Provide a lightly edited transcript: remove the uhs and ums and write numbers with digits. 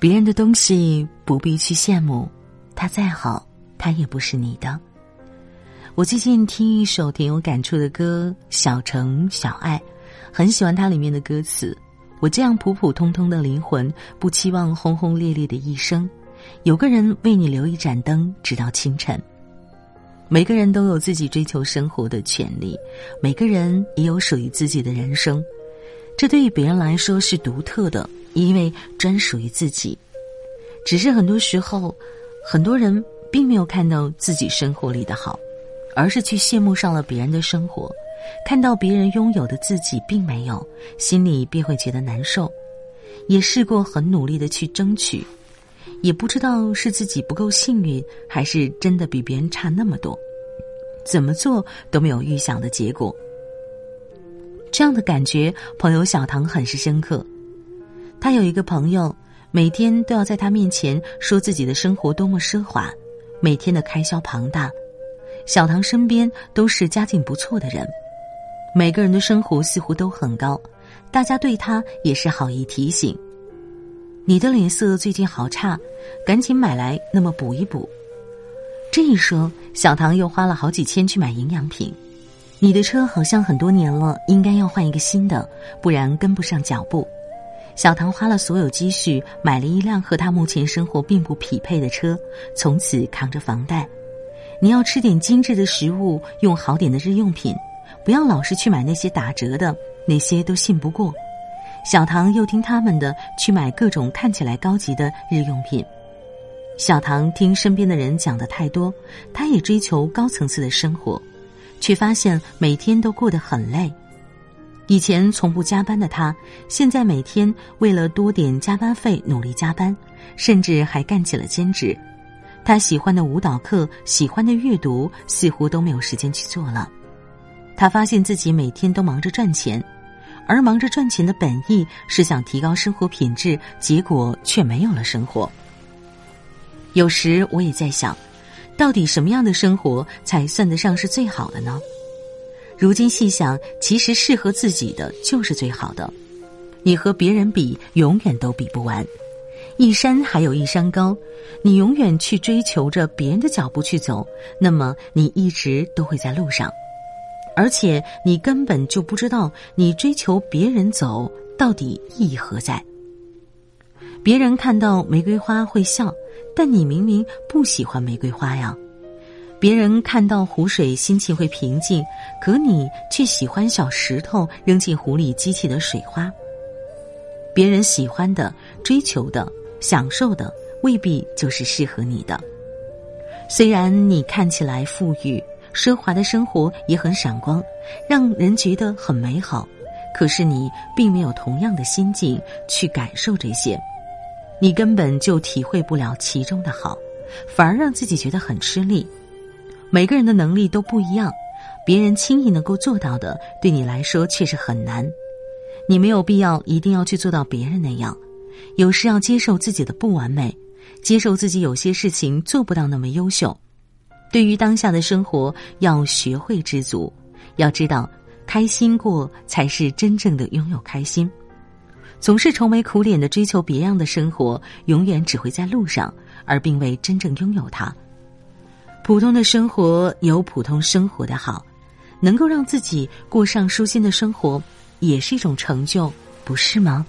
别人的东西不必去羡慕，它再好，它也不是你的。我最近听一首挺有感触的歌，小城小爱，很喜欢它里面的歌词：我这样普普通通的灵魂，不期望轰轰烈烈的一生，有个人为你留一盏灯，直到清晨。每个人都有自己追求生活的权利，每个人也有属于自己的人生，这对于别人来说是独特的，因为专属于自己。只是很多时候，很多人并没有看到自己生活里的好，而是去羡慕上了别人的生活，看到别人拥有的自己并没有，心里便会觉得难受。也试过很努力的去争取，也不知道是自己不够幸运，还是真的比别人差那么多，怎么做都没有预想的结果。这样的感觉，朋友小唐很是深刻。他有一个朋友，每天都要在他面前说自己的生活多么奢华，每天的开销庞大。小唐身边都是家境不错的人，每个人的生活似乎都很高，大家对他也是好意提醒：你的脸色最近好差，赶紧买来那么补一补。这一说，小唐又花了好几千去买营养品。你的车好像很多年了，应该要换一个新的，不然跟不上脚步。小唐花了所有积蓄买了一辆和他目前生活并不匹配的车，从此扛着房贷。你要吃点精致的食物，用好点的日用品，不要老是去买那些打折的，那些都信不过。小唐又听他们的去买各种看起来高级的日用品。小唐听身边的人讲的太多，他也追求高层次的生活，却发现每天都过得很累。以前从不加班的他，现在每天为了多点加班费努力加班，甚至还干起了兼职。他喜欢的舞蹈课，喜欢的阅读，似乎都没有时间去做了。他发现自己每天都忙着赚钱，而忙着赚钱的本意是想提高生活品质，结果却没有了生活。有时我也在想，到底什么样的生活才算得上是最好的呢？如今细想，其实适合自己的就是最好的。你和别人比，永远都比不完。一山还有一山高，你永远去追求着别人的脚步去走，那么你一直都会在路上。而且你根本就不知道你追求别人走到底意义何在。别人看到玫瑰花会笑，但你明明不喜欢玫瑰花呀。别人看到湖水心情会平静，可你却喜欢小石头扔进湖里激起的水花。别人喜欢的、追求的、享受的未必就是适合你的。虽然你看起来富裕奢华的生活也很闪光，让人觉得很美好，可是你并没有同样的心境去感受这些，你根本就体会不了其中的好，反而让自己觉得很吃力。每个人的能力都不一样，别人轻易能够做到的，对你来说却是很难。你没有必要一定要去做到别人那样，有时要接受自己的不完美，接受自己有些事情做不到那么优秀。对于当下的生活，要学会知足，要知道开心过才是真正的拥有开心。总是愁眉苦脸的追求别样的生活，永远只会在路上，而并未真正拥有它。普通的生活有普通生活的好，能够让自己过上舒心的生活，也是一种成就，不是吗？